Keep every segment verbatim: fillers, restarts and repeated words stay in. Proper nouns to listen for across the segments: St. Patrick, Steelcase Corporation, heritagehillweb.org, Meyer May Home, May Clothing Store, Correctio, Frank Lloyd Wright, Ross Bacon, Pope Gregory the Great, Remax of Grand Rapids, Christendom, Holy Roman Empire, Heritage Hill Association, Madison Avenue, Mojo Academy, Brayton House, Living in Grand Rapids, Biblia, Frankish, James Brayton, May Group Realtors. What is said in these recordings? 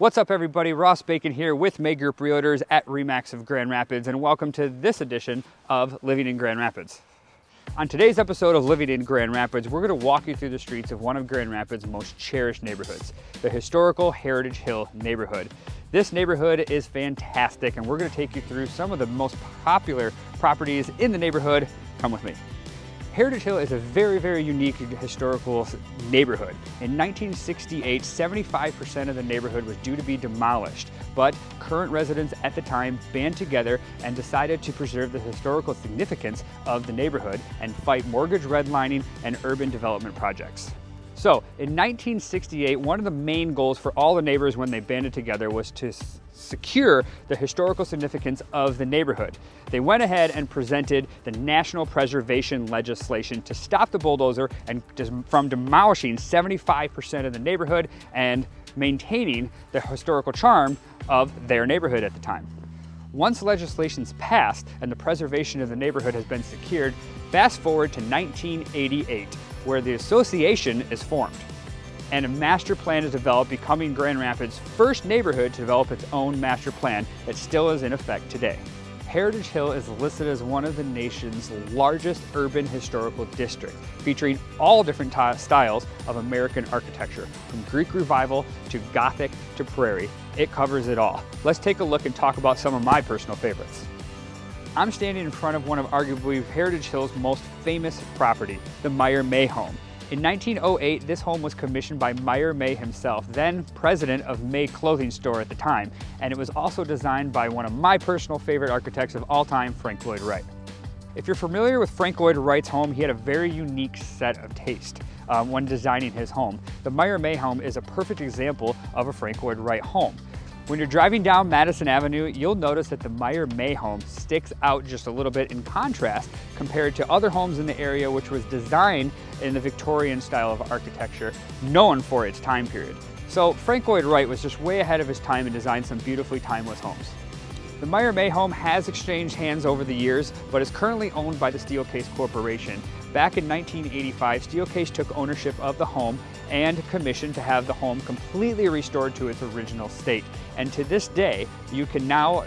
What's up, everybody? Ross Bacon here with May Group Realtors at Remax of Grand Rapids, and welcome to this edition of Living in Grand Rapids. On today's episode of Living in Grand Rapids, we're going to walk you through the streets of one of Grand Rapids' most cherished neighborhoods, the historical Heritage Hill neighborhood. This neighborhood is fantastic, and we're going to take you through some of the most popular properties in the neighborhood. Come with me. Heritage Hill is a very, very unique historical neighborhood. In nineteen sixty-eight, seventy-five percent of the neighborhood was due to be demolished, but current residents at the time banded together and decided to preserve the historical significance of the neighborhood and fight mortgage redlining and urban development projects. So in nineteen sixty-eight, one of the main goals for all the neighbors when they banded together was to s- secure the historical significance of the neighborhood. They went ahead and presented the national preservation legislation to stop the bulldozer and dis- from demolishing seventy-five percent of the neighborhood and maintaining the historical charm of their neighborhood at the time. Once legislation's passed and the preservation of the neighborhood has been secured, fast forward to nineteen eighty-eight, where the association is formed and a master plan is developed, becoming Grand Rapids' first neighborhood to develop its own master plan that still is in effect today. Heritage Hill is listed as one of the nation's largest urban historical districts, featuring all different t- styles of American architecture, from Greek Revival to Gothic to Prairie. It covers it all. Let's take a look and talk about some of my personal favorites. I'm standing in front of one of arguably Heritage Hill's most famous property, the Meyer May Home. In nineteen oh eight, this home was commissioned by Meyer May himself, then president of May Clothing Store at the time, and it was also designed by one of my personal favorite architects of all time, Frank Lloyd Wright. If you're familiar with Frank Lloyd Wright's home, he had a very unique set of taste um, when designing his home. The Meyer May home is a perfect example of a Frank Lloyd Wright home. When you're driving down Madison Avenue, you'll notice that the Meyer May home sticks out just a little bit in contrast compared to other homes in the area, which was designed in the Victorian style of architecture, known for its time period. So Frank Lloyd Wright was just way ahead of his time and designed some beautifully timeless homes. The Meyer May home has exchanged hands over the years, but is currently owned by the Steelcase Corporation. Back in nineteen eighty-five, Steelcase took ownership of the home and commissioned to have the home completely restored to its original state. And to this day, you can now,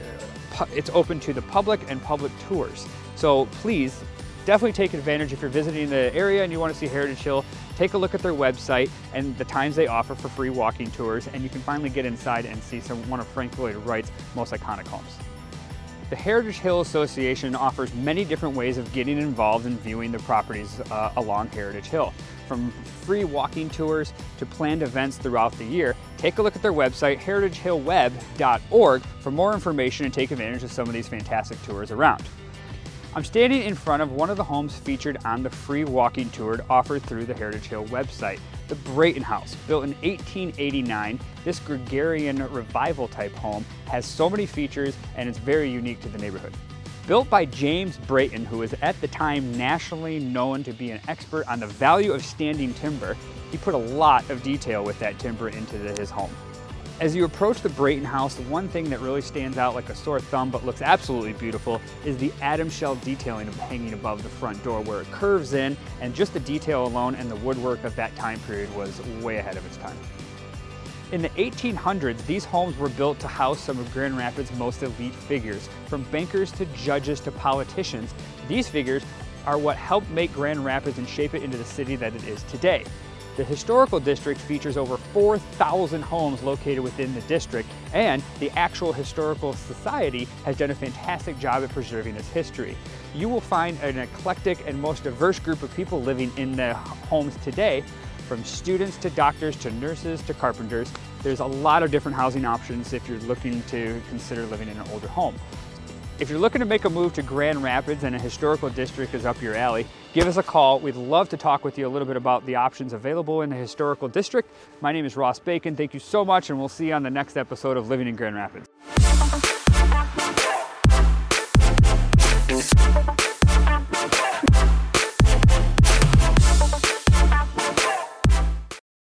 it's open to the public and public tours. So please, definitely take advantage if you're visiting the area and you want to see Heritage Hill. Take a look at their website and the times they offer for free walking tours, and you can finally get inside and see some, one of Frank Lloyd Wright's most iconic homes. The Heritage Hill Association offers many different ways of getting involved and viewing the properties uh, along Heritage Hill. From free walking tours to planned events throughout the year, take a look at their website, heritage hill web dot org, for more information and take advantage of some of these fantastic tours around. I'm standing in front of one of the homes featured on the free walking tour offered through the Heritage Hill website, the Brayton House. Built in eighteen eighty-nine, this Gregorian Revival type home has so many features and it's very unique to the neighborhood. Built by James Brayton, who was at the time nationally known to be an expert on the value of standing timber, he put a lot of detail with that timber into the, his home. As you approach the Brayton House, the one thing that really stands out like a sore thumb but looks absolutely beautiful is the Adam shell detailing hanging above the front door, where it curves in, and just the detail alone and the woodwork of that time period was way ahead of its time. In the eighteen hundreds, these homes were built to house some of Grand Rapids' most elite figures. From bankers to judges to politicians, these figures are what helped make Grand Rapids and shape it into the city that it is today. The historical district features over four thousand homes located within the district, and the actual historical society has done a fantastic job at preserving its history. You will find an eclectic and most diverse group of people living in the homes today, from students to doctors to nurses to carpenters. There's a lot of different housing options if you're looking to consider living in an older home. If you're looking to make a move to Grand Rapids and a historical district is up your alley, give us a call. We'd love to talk with you a little bit about the options available in the historical district. My name is Ross Bacon. Thank you so much, and we'll see you on the next episode of Living in Grand Rapids.